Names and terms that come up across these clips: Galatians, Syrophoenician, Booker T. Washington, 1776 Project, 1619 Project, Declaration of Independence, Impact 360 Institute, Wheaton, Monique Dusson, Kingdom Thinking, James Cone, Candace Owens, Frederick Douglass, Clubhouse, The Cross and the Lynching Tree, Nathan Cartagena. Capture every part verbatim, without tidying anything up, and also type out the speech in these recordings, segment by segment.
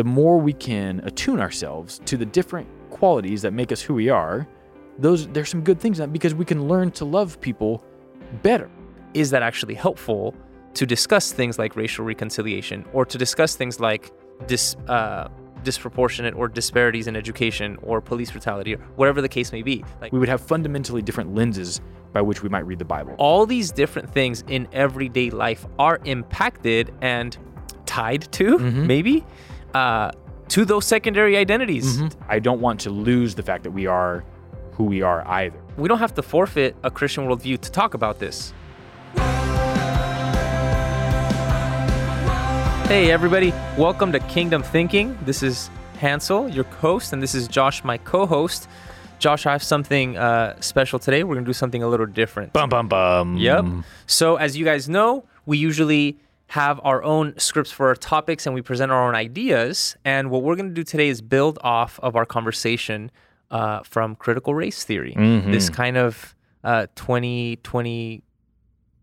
the more we can attune ourselves to the different qualities that make us who we are, those there's some good things in that, because we can learn to love people better. Is that actually helpful to discuss things like racial reconciliation, or to discuss things like dis, uh, disproportionate or disparities in education or police brutality, or whatever the case may be? Like, we would have fundamentally different lenses by which we might read the Bible. All these different things in everyday life are impacted and tied to, mm-hmm. maybe, uh, to those secondary identities. Mm-hmm. I don't want to lose the fact that we are who we are either. We don't have to forfeit a Christian worldview to talk about this. Hey everybody, welcome to Kingdom Thinking. This is Hansel, your host, and this is Josh, my co-host. Josh, I have something uh, special today. We're going to do something a little different. Bum, bum, bum. Yep. So as you guys know, we usually have our own scripts for our topics and we present our own ideas. And what we're going to do today is build off of our conversation uh, from critical race theory, mm-hmm. this kind of uh, twenty twenty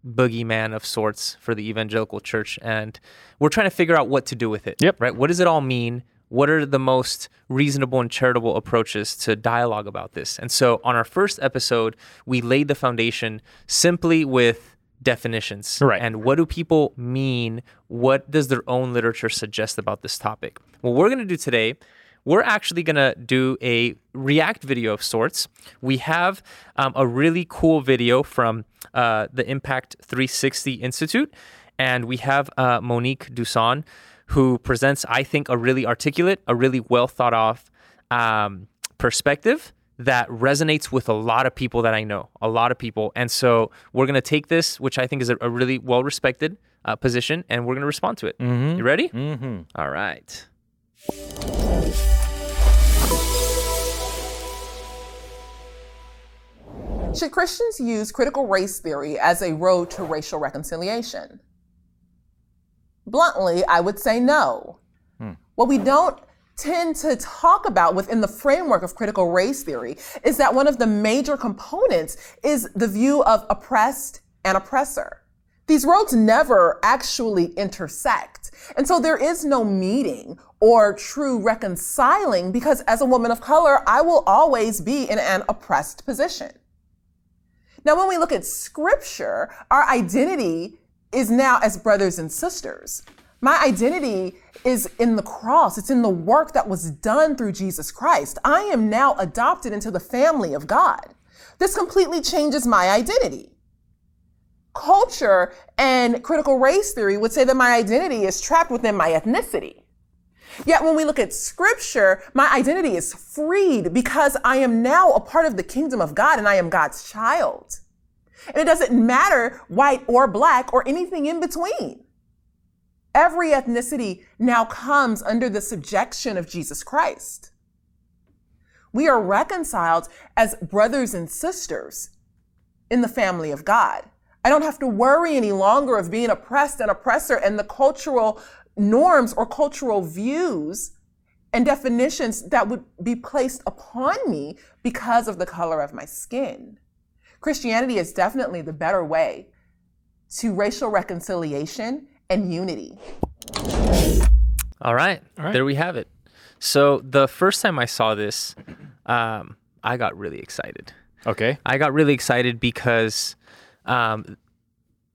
boogeyman of sorts for the evangelical church, and we're trying to figure out what to do with it. Yep. Right? What does it all mean? What are the most reasonable and charitable approaches to dialogue about this? And so on our first episode, we laid the foundation simply with definitions. Right. And what do people mean? What does their own literature suggest about this topic? What we're going to do today, we're actually going to do a react video of sorts. We have um, a really cool video from uh, the Impact three sixty Institute, and we have uh, Monique Dusson, who presents, I think, a really articulate, a really well-thought-out um, perspective that resonates with a lot of people that I know, a lot of people. And so we're going to take this, which I think is a, a really well-respected uh, position, and we're going to respond to it. Mm-hmm. You ready? Mm-hmm. All right. Should Christians use critical race theory as a road to racial reconciliation? Bluntly, I would say no. Hmm. What we don't tend to talk about within the framework of critical race theory is that one of the major components is the view of oppressed and oppressor. These roads never actually intersect. And so there is no meeting or true reconciling, because as a woman of color, I will always be in an oppressed position. Now, when we look at scripture, our identity is now as brothers and sisters. My identity is in the cross. It's in the work that was done through Jesus Christ. I am now adopted into the family of God. This completely changes my identity. Culture and critical race theory would say that my identity is trapped within my ethnicity. Yet when we look at scripture, my identity is freed because I am now a part of the kingdom of God and I am God's child. And it doesn't matter white or black or anything in between. Every ethnicity now comes under the subjection of Jesus Christ. We are reconciled as brothers and sisters in the family of God. I don't have to worry any longer of being oppressed and oppressor and the cultural norms or cultural views and definitions that would be placed upon me because of the color of my skin. Christianity is definitely the better way to racial reconciliation and unity. All right. All right. There we have it. So the first time I saw this, um, I got really excited. Okay. I got really excited because um,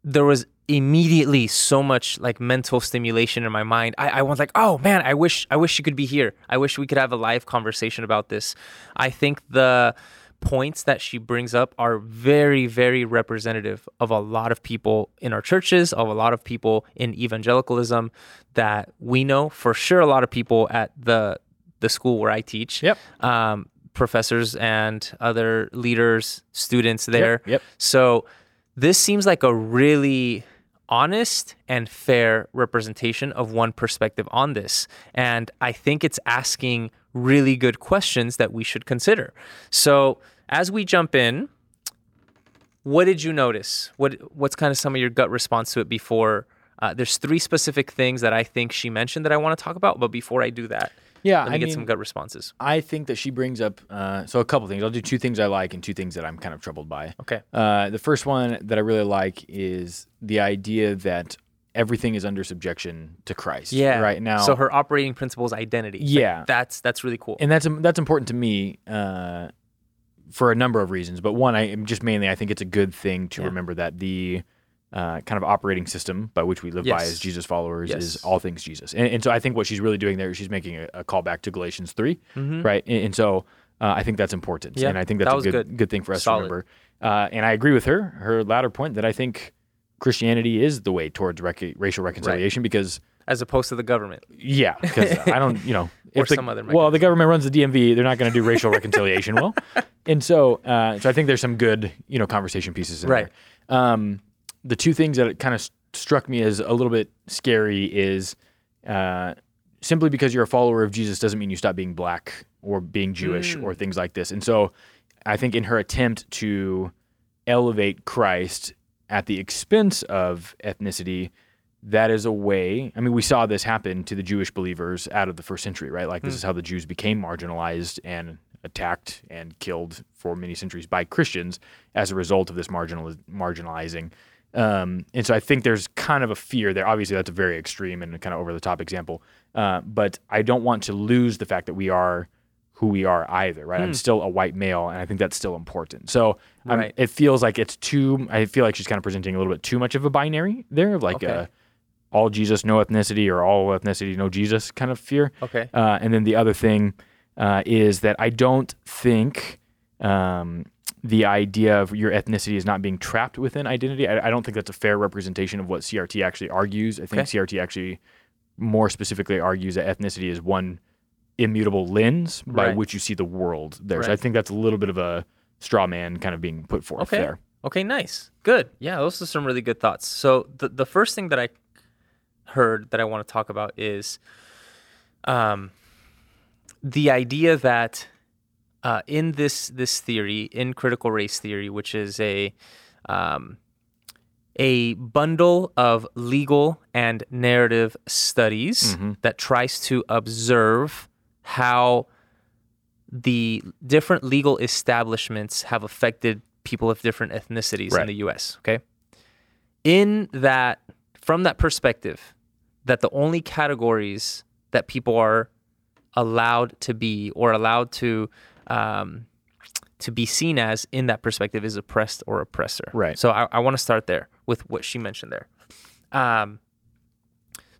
there was immediately so much like mental stimulation in my mind. I, I was like, oh man, I wish I wish you could be here. I wish we could have a live conversation about this. I think the points that she brings up are very, very representative of a lot of people in our churches, of a lot of people in evangelicalism that we know, for sure a lot of people at the the school where I teach. Yep. Um, professors and other leaders, students there. Yep. Yep. So this seems like a really honest and fair representation of one perspective on this. And I think it's asking really good questions that we should consider. So as we jump in, what did you notice? What What's kind of some of your gut response to it before? Uh, there's three specific things that I think she mentioned that I want to talk about. But before I do that, yeah, let me I get mean, some gut responses. I think that she brings up, uh, so a couple things. I'll do two things I like and two things that I'm kind of troubled by. Okay. Uh, the first one that I really like is the idea that everything is under subjection to Christ. Yeah. Right now. So her operating principle is identity. Yeah. Like, that's that's really cool. And that's that's important to me uh, for a number of reasons. But one, I just mainly I think it's a good thing to yeah. remember that the uh, kind of operating system by which we live yes. by as Jesus followers yes. is all things Jesus. And, and so I think what she's really doing there is she's making a, a call back to Galatians three. Mm-hmm. Right. And, and so uh, I think that's important. Yeah. And I think that's that a good, good. good thing for us Solid. to remember. Uh, and I agree with her, her latter point that I think Christianity is the way towards rec- racial reconciliation right. because... As opposed to the government. Yeah, because I don't, you know... or the, some other mechanism. Well, the government runs the D M V. They're not going to do racial reconciliation well. And so uh, so I think there's some good, you know, conversation pieces in right. there. Um, the two things that kind of st- struck me as a little bit scary is uh, simply because you're a follower of Jesus doesn't mean you stop being black or being Jewish mm. or things like this. And so I think in her attempt to elevate Christ... at the expense of ethnicity, that is a way, I mean, we saw this happen to the Jewish believers out of the first century, right? Like mm. this is how the Jews became marginalized and attacked and killed for many centuries by Christians as a result of this marginal marginalizing. Um, and so I think there's kind of a fear there. Obviously that's a very extreme and kind of over the top example. Uh, but I don't want to lose the fact that we are who we are either, right? Mm. I'm still a white male, and I think that's still important. So um, right. it feels like it's too, I feel like she's kind of presenting a little bit too much of a binary there, of like okay. a, all Jesus, no ethnicity, or all ethnicity, no Jesus kind of fear. Okay. Uh, and then the other thing uh, is that I don't think um, the idea of your ethnicity is not being trapped within identity. I, I don't think that's a fair representation of what C R T actually argues. I think okay. C R T actually more specifically argues that ethnicity is one immutable lens by right. which you see the world there. Right. So I think that's a little bit of a straw man kind of being put forth okay. there. Okay, nice. Good. Yeah, those are some really good thoughts. So the, the first thing that I heard that I want to talk about is um, the idea that uh, in this this theory, in critical race theory, which is a um, a bundle of legal and narrative studies mm-hmm. that tries to observe how the different legal establishments have affected people of different ethnicities right. in the U S, okay? In that, from that perspective, that the only categories that people are allowed to be or allowed to um, to be seen as in that perspective is oppressed or oppressor. Right. So I, I want to start there with what she mentioned there. Um,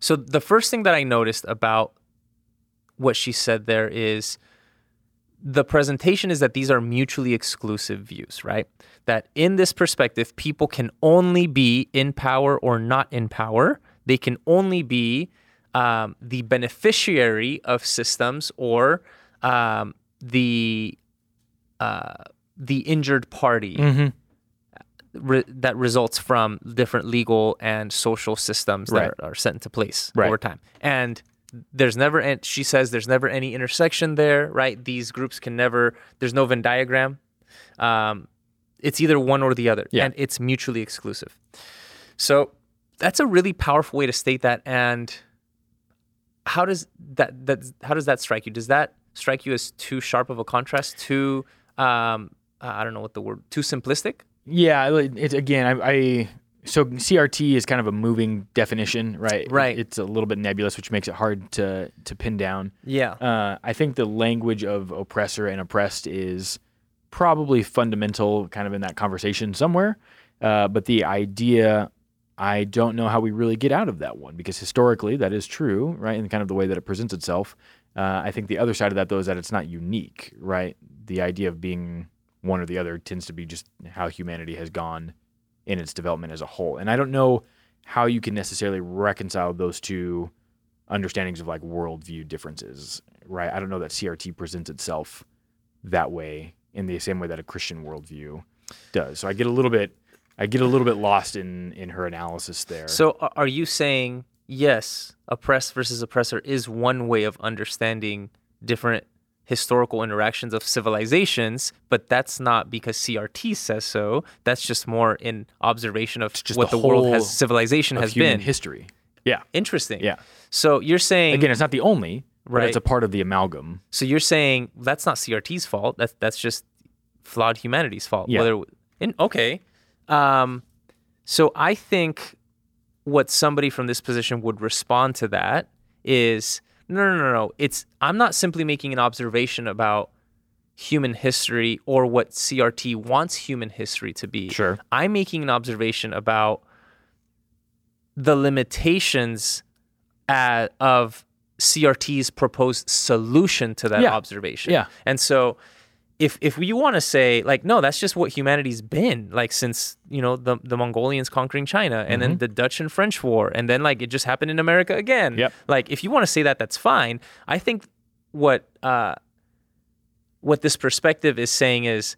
so the first thing that I noticed about what she said there is the presentation is that these are mutually exclusive views, right? That in this perspective, people can only be in power or not in power. They can only be um, the beneficiary of systems or um, the uh, the injured party mm-hmm. re- that results from different legal and social systems right. that are, are set into place right. over time. And There's never, and she says there's never any intersection there, right? These groups can never, there's no Venn diagram. Um, it's either one or the other, yeah. and it's mutually exclusive. So that's a really powerful way to state that. And how does that, that how does that strike you? Does that strike you as too sharp of a contrast, too, um, I don't know what the word, too simplistic? Yeah, it, again, I... I So C R T is kind of a moving definition, right? Right. It's a little bit nebulous, which makes it hard to to pin down. Yeah. Uh, I think the language of oppressor and oppressed is probably fundamental kind of in that conversation somewhere. Uh, but the idea, I don't know how we really get out of that one because historically that is true, right? And kind of the way that it presents itself. Uh, I think the other side of that, though, is that it's not unique, right? The idea of being one or the other tends to be just how humanity has gone in its development as a whole. And I don't know how you can necessarily reconcile those two understandings of like worldview differences, right? I don't know that C R T presents itself that way in the same way that a Christian worldview does. So I get a little bit, I get a little bit lost in, in her analysis there. So are you saying, yes, oppressed versus oppressor is one way of understanding different historical interactions of civilizations, but that's not because C R T says so. That's just more in observation of just what the, the world has, civilization has been. History. Yeah. Interesting. Yeah. So you're saying again, it's not the only, right? But it's a part of the amalgam. So you're saying that's not C R T's fault. That's that's just flawed humanity's fault. Yeah. Whether in, okay. Um, so I think what somebody from this position would respond to that is, no, no, no, no. It's, I'm not simply making an observation about human history or what C R T wants human history to be. Sure. I'm making an observation about the limitations at, of C R T's proposed solution to that yeah. observation. Yeah. And so if if you want to say, like, no, that's just what humanity's been, like, since, you know, the, the Mongolians conquering China and mm-hmm. then the Dutch and French war, and then, like, it just happened in America again. Yep. Like, if you want to say that, that's fine. I think what uh, what this perspective is saying is,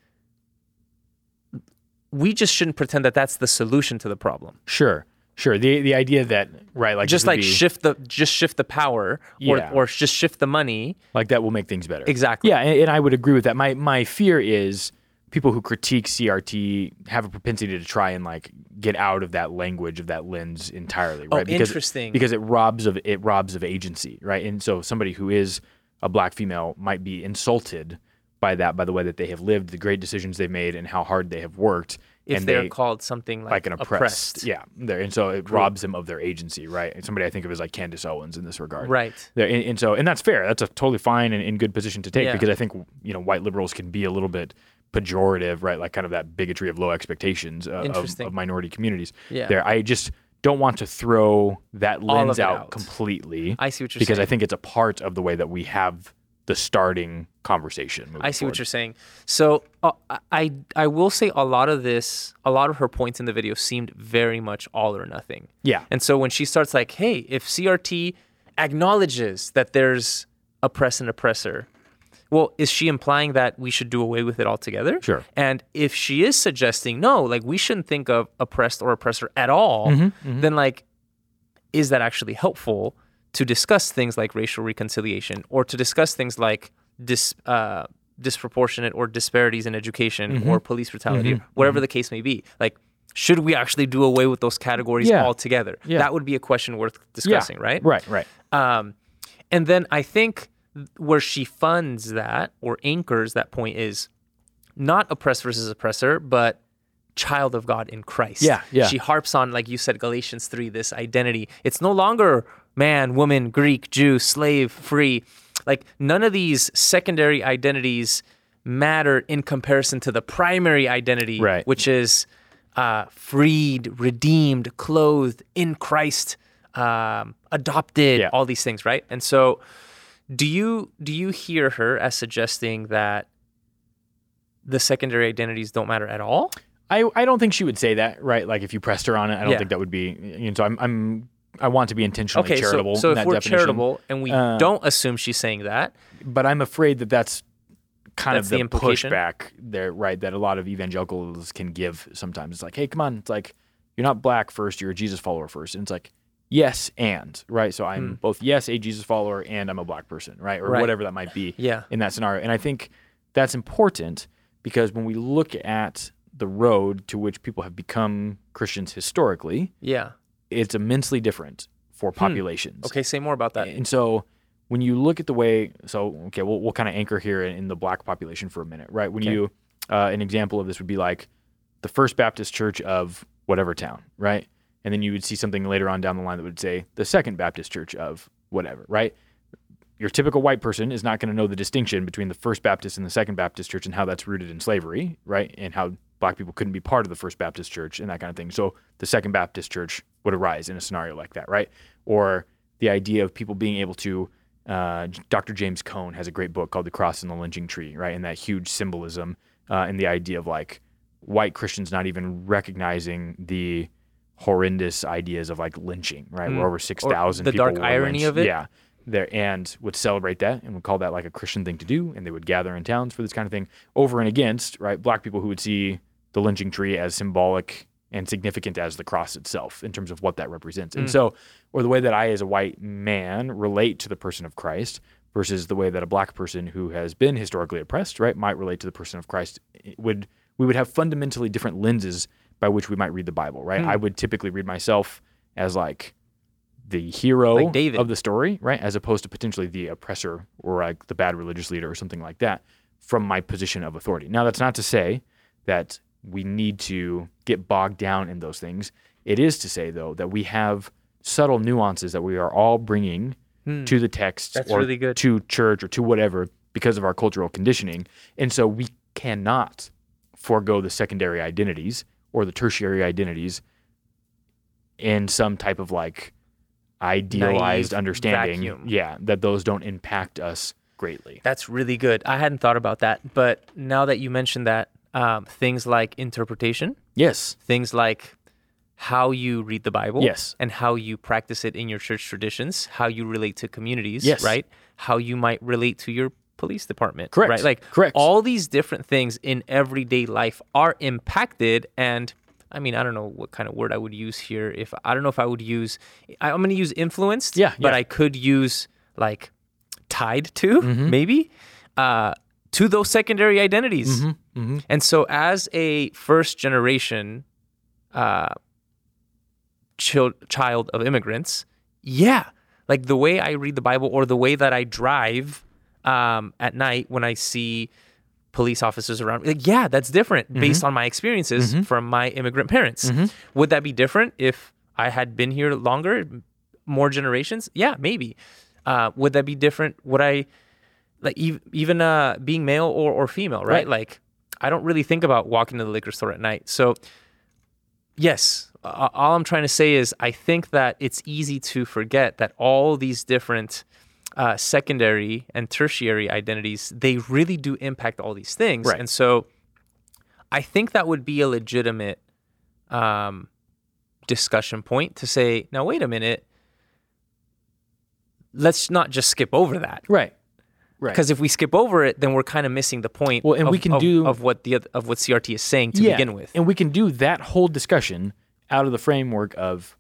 we just shouldn't pretend that that's the solution to the problem. Sure. Sure. The the idea that, right, like, just like be, shift the just shift the power or yeah. or just shift the money. Like, that will make things better. Exactly. Yeah, and, and I would agree with that. My my fear is people who critique C R T have a propensity to try and, like, get out of that language of that lens entirely, right? Oh, because, interesting. Because it robs of it robs of agency, right? And so somebody who is a black female might be insulted by that, by the way that they have lived, the great decisions they've made, and how hard they have worked. If and they're they, called something like, like an oppressed, oppressed. Yeah. And so it robs them of their agency, right? And somebody I think of as like Candace Owens in this regard. Right. And, and so, and that's fair. That's a totally fine and, and good position to take yeah. because I think, you know, white liberals can be a little bit pejorative, right? Like kind of that bigotry of low expectations uh, of, of minority communities. Yeah. There, I just don't want to throw that lens out, out completely. I see what you're because saying. Because I think it's a part of the way that we have the starting conversation. I see forward. What you're saying. So uh, I I will say a lot of this, a lot of her points in the video seemed very much all or nothing. Yeah. And so when she starts like, hey, if C R T acknowledges that there's oppressed and oppressor, well, is she implying that we should do away with it altogether? Sure. And if she is suggesting, no, like we shouldn't think of oppressed or oppressor at all, mm-hmm, mm-hmm. then like, is that actually helpful to discuss things like racial reconciliation or to discuss things like dis, uh, disproportionate or disparities in education mm-hmm. or police brutality, mm-hmm. whatever mm-hmm. the case may be? Like, should we actually do away with those categories yeah. altogether? Yeah. That would be a question worth discussing, yeah. right? Right, right. Um, and then I think where she funds that or anchors that point is not oppressed versus oppressor, but child of God in Christ. Yeah, yeah. She harps on, like you said, Galatians three, this identity. It's no longer man, woman, Greek, Jew, slave, free. Like, none of these secondary identities matter in comparison to the primary identity, right. which is uh, freed, redeemed, clothed, in Christ, um, adopted, yeah. all these things, right? And so do you do you hear her as suggesting that the secondary identities don't matter at all? I, I don't think she would say that, right? Like, if you pressed her on it, I don't yeah. think that would be, you know, so I'm... I'm I want to be intentionally okay, charitable. So, so in that if we're definition. charitable and we uh, don't assume she's saying that. But I'm afraid that that's kind that's of the, the pushback there, right? That a lot of evangelicals can give sometimes. It's like, hey, come on. It's like, you're not black first, you're a Jesus follower first. And it's like, yes, and, right? So I'm hmm. both, yes, a Jesus follower and I'm a black person, right? Or right. whatever that might be yeah. in that scenario. And I think that's important because when we look at the road to which people have become Christians historically. Yeah. It's immensely different for populations. Hmm. Okay, say more about that. And so when you look at the way, so, okay, we'll, we'll kind of anchor here in, in the black population for a minute, right? When okay. you, uh, an example of this would be like the First Baptist Church of whatever town, right? And then you would see something later on down the line that would say the Second Baptist Church of whatever, right? Your typical white person is not going to know the distinction between the First Baptist and the Second Baptist Church and how that's rooted in slavery, right? And how black people couldn't be part of the First Baptist Church and that kind of thing. So the Second Baptist Church would arise in a scenario like that, right? Or the idea of people being able to, uh, Doctor James Cone has a great book called The Cross and the Lynching Tree, right? And that huge symbolism uh, and the idea of like white Christians not even recognizing the horrendous ideas of like lynching, right? Mm. Where over six thousand people were lynched. The dark irony of it. Yeah. There and would celebrate that and would call that like a Christian thing to do, and they would gather in towns for this kind of thing over and against, right, black people who would see the lynching tree as symbolic and significant as the cross itself in terms of what that represents. Mm. And so, or the way that I as a white man relate to the person of Christ versus the way that a black person who has been historically oppressed, right, might relate to the person of Christ, it would we would have fundamentally different lenses by which we might read the Bible, right? Mm. I would typically read myself as like the hero like David. Of the story, right? As opposed to potentially the oppressor or like the bad religious leader or something like that from my position of authority. Now, that's not to say that we need to get bogged down in those things. It is to say, though, that we have subtle nuances that we are all bringing hmm. to the text That's or really good. to church or to whatever because of our cultural conditioning. And so we cannot forego the secondary identities or the tertiary identities in some type of like idealized Naive understanding. Vacuum. Yeah, that those don't impact us greatly. That's really good. I hadn't thought about that. But now that you mentioned that, um, things like interpretation. Yes. Things like how you read the Bible. Yes. And how you practice it in your church traditions, how you relate to communities. Yes. Right? How you might relate to your police department. Correct. Right? Like Correct. all these different things in everyday life are impacted. And I mean, I don't know what kind of word I would use here. If I don't know if I would use, I, I'm going to use influenced, yeah, but yeah. I could use like tied to mm-hmm. maybe uh, to those secondary identities. Mm-hmm. Mm-hmm. And so as a first generation uh, child, child of immigrants, yeah, like the way I read the Bible or the way that I drive Um, at night when I see police officers around, like, yeah, that's different mm-hmm. based on my experiences mm-hmm. from my immigrant parents. Mm-hmm. Would that be different if I had been here longer, more generations? Yeah, maybe. Uh, would that be different? Would I, like, e- even uh, being male or, or female, right? right? Like, I don't really think about walking to the liquor store at night. So, yes, uh, all I'm trying to say is I think that it's easy to forget that all these different Uh, secondary and tertiary identities, they really do impact all these things. Right. And so I think that would be a legitimate um, discussion point to say, now, wait a minute, let's not just skip over that. Right. Right. Because if we skip over it, then we're kind of missing the point well, and of, we can of, do, of what the of what C R T is saying to yeah, begin with. And we can do that whole discussion out of the framework of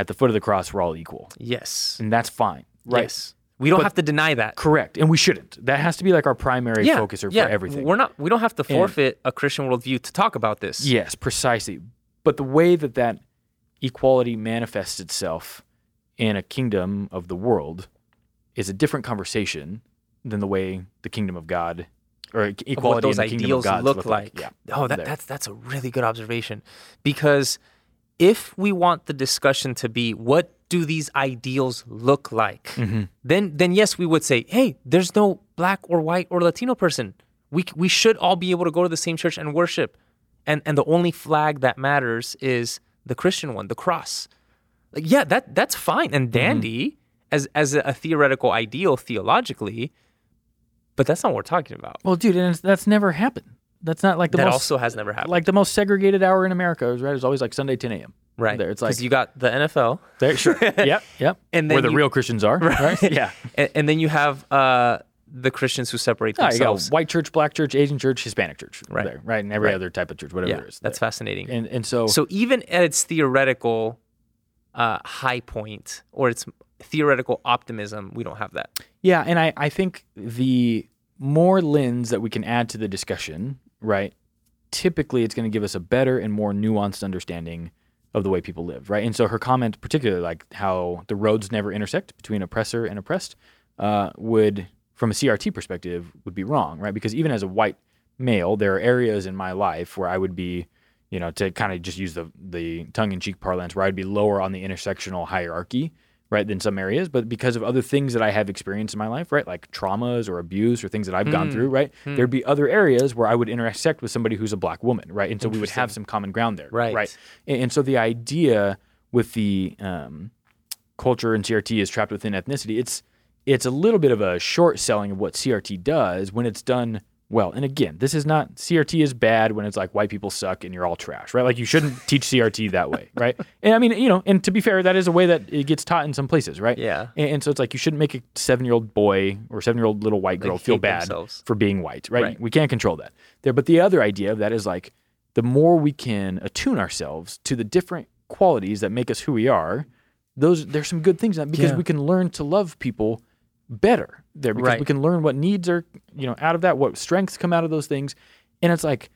at the foot of the cross, we're all equal. Yes. And that's fine. Right. Yes. We don't but, have to deny that. Correct. And we shouldn't. That has to be like our primary yeah, focus for yeah. everything. We're not, we don't have to forfeit and, a Christian worldview to talk about this. Yes, precisely. But the way that that equality manifests itself in a kingdom of the world is a different conversation than the way the kingdom of God or equality in the kingdom of God look, look like. like. Yeah. Oh, that, that's, that's a really good observation. Because if we want the discussion to be what do these ideals look like? Mm-hmm. Then, then yes, we would say, hey, there's no black or white or Latino person. We we should all be able to go to the same church and worship, and and the only flag that matters is the Christian one, the cross. Like, yeah, that that's fine and dandy mm-hmm. as as a theoretical ideal theologically, but that's not what we're talking about. Well, dude, and that's never happened. That's not like the that most, also has never happened. Like the most segregated hour in America is right. It's always like Sunday ten a.m. Right, because like, you got the N F L. There, sure. Yep, yep. And then where the you, real Christians are, right? right? Yeah. And, and then you have uh, the Christians who separate themselves. Oh, you got white church, black church, Asian church, Hispanic church. Right, there, right, and every right. other type of church, whatever yeah, it is. That's there. fascinating. And and so, so even at its theoretical uh, high point or its theoretical optimism, we don't have that. Yeah, and I, I think the more lens that we can add to the discussion, right? Typically, it's going to give us a better and more nuanced understanding of the way people live, right? And so her comment, particularly like how the roads never intersect between oppressor and oppressed, uh, would, from a C R T perspective, would be wrong, right? Because even as a white male, there are areas in my life where I would be, you know, to kind of just use the the tongue-in-cheek parlance, where I'd be lower on the intersectional hierarchy, right, than some areas, but because of other things that I have experienced in my life, right, like traumas or abuse or things that I've mm. gone through, right, mm. there'd be other areas where I would intersect with somebody who's a black woman, right, and so we would have some common ground there, right, right? And, and so the idea with the um, culture and C R T is trapped within ethnicity. It's it's a little bit of a short selling of what C R T does when it's done well. And again, this is not C R T is bad when it's like white people suck and you're all trash, right? Like you shouldn't teach C R T that way, right? And I mean, you know, and to be fair, that is a way that it gets taught in some places, right? Yeah. And, and so it's like you shouldn't make a seven-year-old boy or seven-year-old little white girl feel bad themselves. for being white, right? right? We can't control that. There, but the other idea of that is like the more we can attune ourselves to the different qualities that make us who we are, those there's some good things in that because yeah. we can learn to love people better there because right. we can learn what needs are, you know, out of that, what strengths come out of those things. And it's like,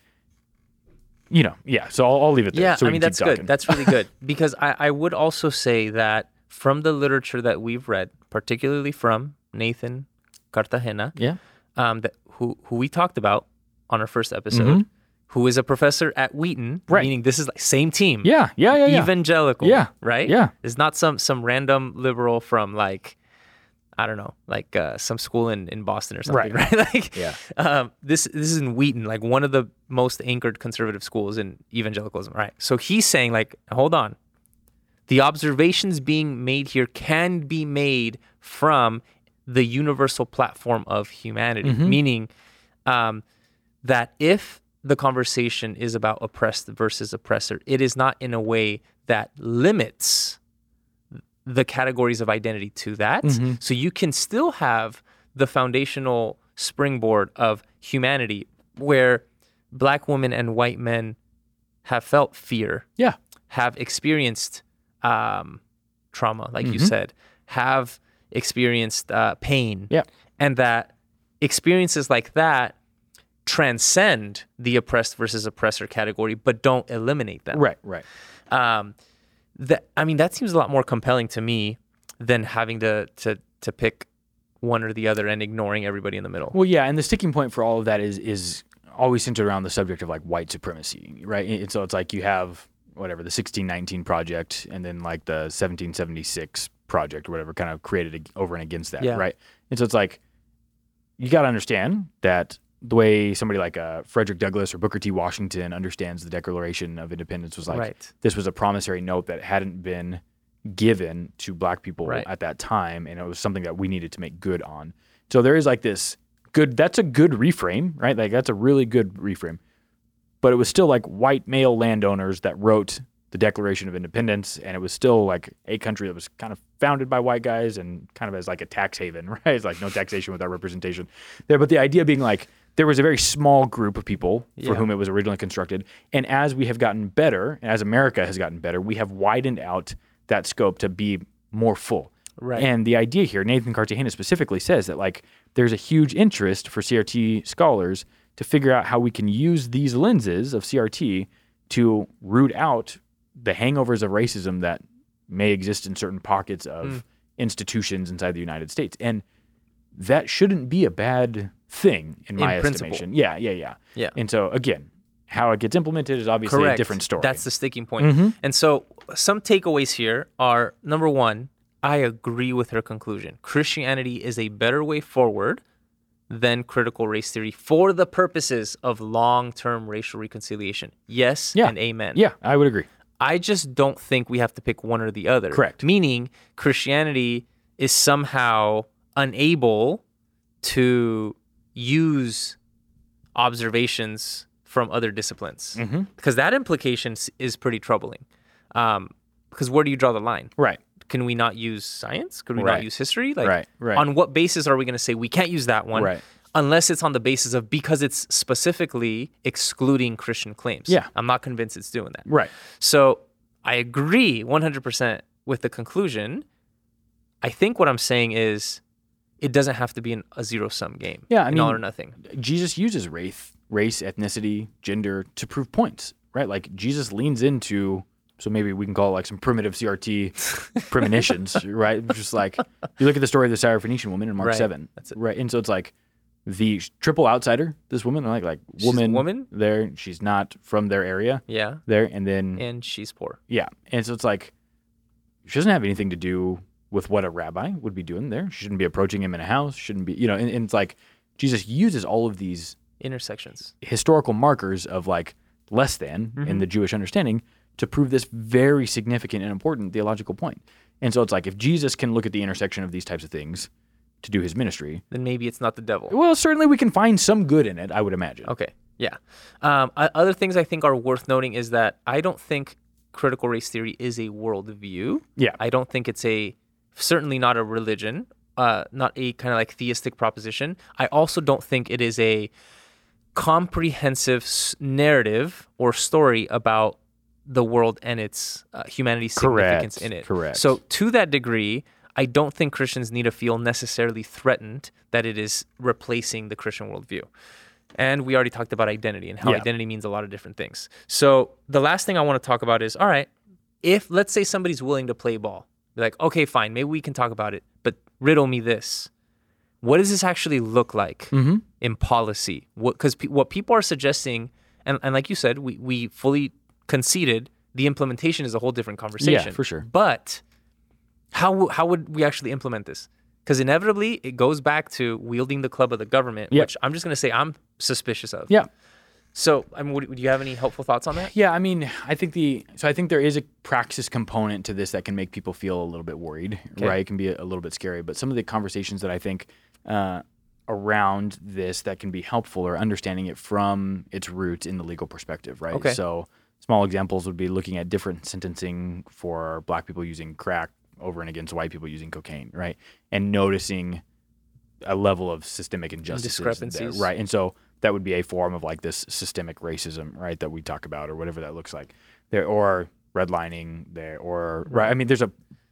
you know, yeah, so I'll, I'll leave it there. Yeah, so I mean, that's good. That's really good. Because I, I would also say that from the literature that we've read, particularly from Nathan Cartagena, yeah, um, that, who, who we talked about on our first episode, mm-hmm. who is a professor at Wheaton, right. meaning this is like same team. Yeah, yeah, yeah, yeah. Evangelical, yeah. right? Yeah. It's not some some random liberal from like, I don't know, like uh, some school in, in Boston or something, right? right? Like, yeah. um, this this is in Wheaton, like one of the most anchored conservative schools in evangelicalism, right? So he's saying like, hold on, the observations being made here can be made from the universal platform of humanity, mm-hmm. meaning um, that if the conversation is about oppressed versus oppressor, it is not in a way that limits the categories of identity to that. Mm-hmm. So you can still have the foundational springboard of humanity where black women and white men have felt fear, yeah, have experienced um, trauma, like mm-hmm. you said, have experienced uh, pain, yeah. and that experiences like that transcend the oppressed versus oppressor category, but don't eliminate them. Right, right. Um, That, I mean, that seems a lot more compelling to me than having to, to to pick one or the other and ignoring everybody in the middle. Well, yeah, and the sticking point for all of that is is always centered around the subject of like white supremacy, right? And so it's like you have whatever the sixteen nineteen Project and then like the seventeen seventy-six Project or whatever kind of created over and against that, yeah. right? And so it's like you got to understand that the way somebody like uh, Frederick Douglass or Booker T. Washington understands the Declaration of Independence was like, right. this was a promissory note that hadn't been given to black people right. at that time, and it was something that we needed to make good on. So there is like this good, that's a good reframe, right? Like that's a really good reframe. But it was still like white male landowners that wrote the Declaration of Independence, and it was still like a country that was kind of founded by white guys and kind of as like a tax haven, right? It's like no taxation without representation there. But the idea being like, there was a very small group of people for yeah. whom it was originally constructed. And as we have gotten better, and as America has gotten better, we have widened out that scope to be more full. Right. And the idea here, Nathan Cartagena specifically says that like there's a huge interest for C R T scholars to figure out how we can use these lenses of C R T to root out the hangovers of racism that may exist in certain pockets of mm. institutions inside the United States. And that shouldn't be a bad thing in my in estimation. Yeah, yeah, yeah, yeah. And so again, how it gets implemented is obviously Correct. a different story. That's the sticking point. Mm-hmm. And so some takeaways here are, number one, I agree with her conclusion. Christianity is a better way forward than critical race theory for the purposes of long-term racial reconciliation. Yes yeah. and amen. Yeah, I would agree. I just don't think we have to pick one or the other. Correct. Meaning Christianity is somehow unable to use observations from other disciplines, mm-hmm. because that implication is pretty troubling. Um, because where do you draw the line? Right. Can we not use science? Could we right. not use history? Like, right. Right. on what basis are we going to say we can't use that one? Right. Unless it's on the basis of because it's specifically excluding Christian claims. Yeah. I'm not convinced it's doing that. Right. So I agree one hundred percent with the conclusion. I think what I'm saying is it doesn't have to be an, a zero-sum game. Yeah, I an mean, all or nothing. Jesus uses race, race, ethnicity, gender to prove points, right? Like Jesus leans into, so maybe we can call it like some primitive C R T premonitions, right? Just like, you look at the story of the Syrophoenician woman in Mark right. seven, that's it. Right? And so it's like the triple outsider, this woman, like, like woman, woman there, she's not from their area. Yeah. There, and then... And she's poor. Yeah. And so it's like, she doesn't have anything to do with what a rabbi would be doing there. She shouldn't be approaching him in a house, shouldn't be, you know, and, and it's like Jesus uses all of these intersections, historical markers of like less than mm-hmm. in the Jewish understanding to prove this very significant and important theological point. And so it's like, if Jesus can look at the intersection of these types of things to do his ministry, then maybe it's not the devil. Well, certainly we can find some good in it, I would imagine. Okay, yeah. Um, other things I think are worth noting is that I don't think critical race theory is a worldview. Yeah. I don't think it's a, certainly not a religion, uh, not a kind of like theistic proposition. I also don't think it is a comprehensive narrative or story about the world and its uh, humanity's significance Correct. in it. Correct. So to that degree, I don't think Christians need to feel necessarily threatened that it is replacing the Christian worldview. And we already talked about identity and how yeah. identity means a lot of different things. So the last thing I want to talk about is, all right, if let's say somebody's willing to play ball, be like, okay, fine, maybe we can talk about it, but riddle me this. What does this actually look like mm-hmm. in policy? What, 'cause pe- what people are suggesting And and like you said, we, we fully conceded the implementation is a whole different conversation. Yeah, for sure. But how how would we actually implement this? Because inevitably, it goes back to wielding the club of the government, yep. which I'm just going to say I'm suspicious of. Yeah. So, I mean, would, would you have any helpful thoughts on that? Yeah, I mean, I think the so I think there is a praxis component to this that can make people feel a little bit worried, okay. right? It can be a, a little bit scary. But some of the conversations that I think uh, around this that can be helpful are understanding it from its roots in the legal perspective, right? Okay. So, small examples would be looking at different sentencing for black people using crack over and against white people using cocaine, right? And noticing a level of systemic injustices, discrepancies, there, right? And so that would be a form of like this systemic racism, right, that we talk about, or whatever that looks like. There or redlining, there or right. I mean, there's a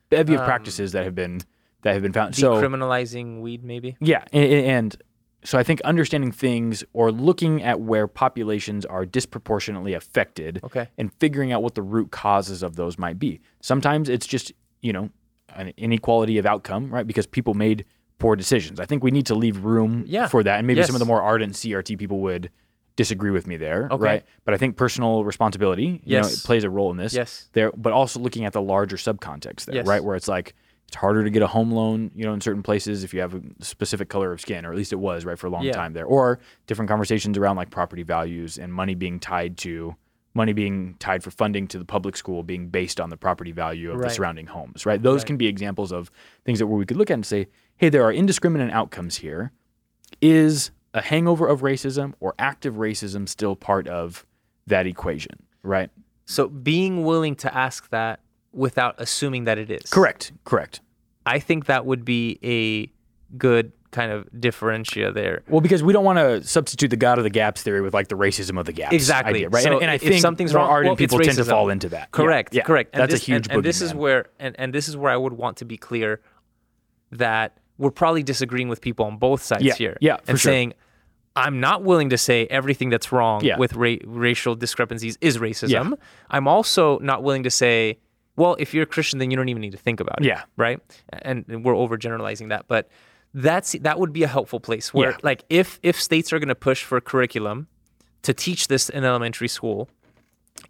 bevy of um, practices that have been that have been found. Decriminalizing so, weed, maybe. Yeah, and, and so I think understanding things or looking at where populations are disproportionately affected, okay. and figuring out what the root causes of those might be. Sometimes it's just you know. an inequality of outcome, right? Because people made poor decisions. I think we need to leave room yeah. for that. And maybe yes. some of the more ardent C R T people would disagree with me there, okay. right? But I think personal responsibility, yes. you know, it plays a role in this. Yes. There, but also looking at the larger subcontext there, yes. right? Where it's like, it's harder to get a home loan, you know, in certain places if you have a specific color of skin, or at least it was, right, for a long yeah. time there. Or different conversations around like property values and money being tied to money being tied for funding to the public school being based on the property value of right. the surrounding homes, right? Those right. can be examples of things that where we could look at and say, hey, there are indiscriminate outcomes here. Is a hangover of racism or active racism still part of that equation, right? So being willing to ask that without assuming that it is. Correct, correct. I think that would be a good kind of differentia there. Well, because we don't want to substitute the God of the Gaps theory with like the racism of the gaps. Exactly. Idea, right. So and, and I think something's wrong, ardent well, people tend to fall into that. Correct. Yeah. Yeah. Correct. And That's this, a huge and, boogeyman. And this is where and, and this is where I would want to be clear that we're probably disagreeing with people on both sides yeah. here. Yeah. And sure. saying, I'm not willing to say everything that's wrong yeah. with ra- racial discrepancies is racism. Yeah. I'm also not willing to say, well, if you're a Christian, then you don't even need to think about it. Yeah. Right. And, and we're overgeneralizing that, but That's that would be a helpful place where, yeah. like, if if states are going to push for curriculum to teach this in elementary school,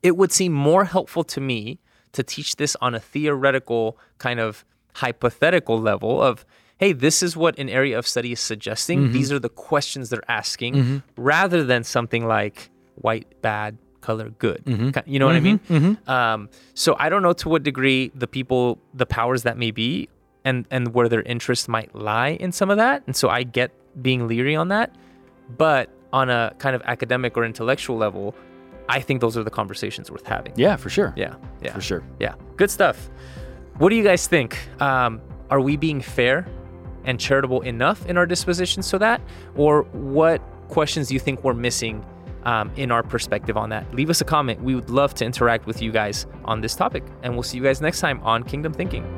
it would seem more helpful to me to teach this on a theoretical kind of hypothetical level of, hey, this is what an area of study is suggesting. Mm-hmm. These are the questions they're asking, mm-hmm. rather than something like white bad, color good. Mm-hmm. You know what mm-hmm. I mean? Mm-hmm. Um, so I don't know to what degree the people, the powers that may be, and and where their interests might lie in some of that. And so I get being leery on that. But on a kind of academic or intellectual level, I think those are the conversations worth having. Yeah, for sure. Yeah, yeah. For sure. Yeah, good stuff. What do you guys think? Um, are we being fair and charitable enough in our dispositions to that? Or what questions do you think we're missing um, in our perspective on that? Leave us a comment. We would love to interact with you guys on this topic. And we'll see you guys next time on Kingdom Thinking.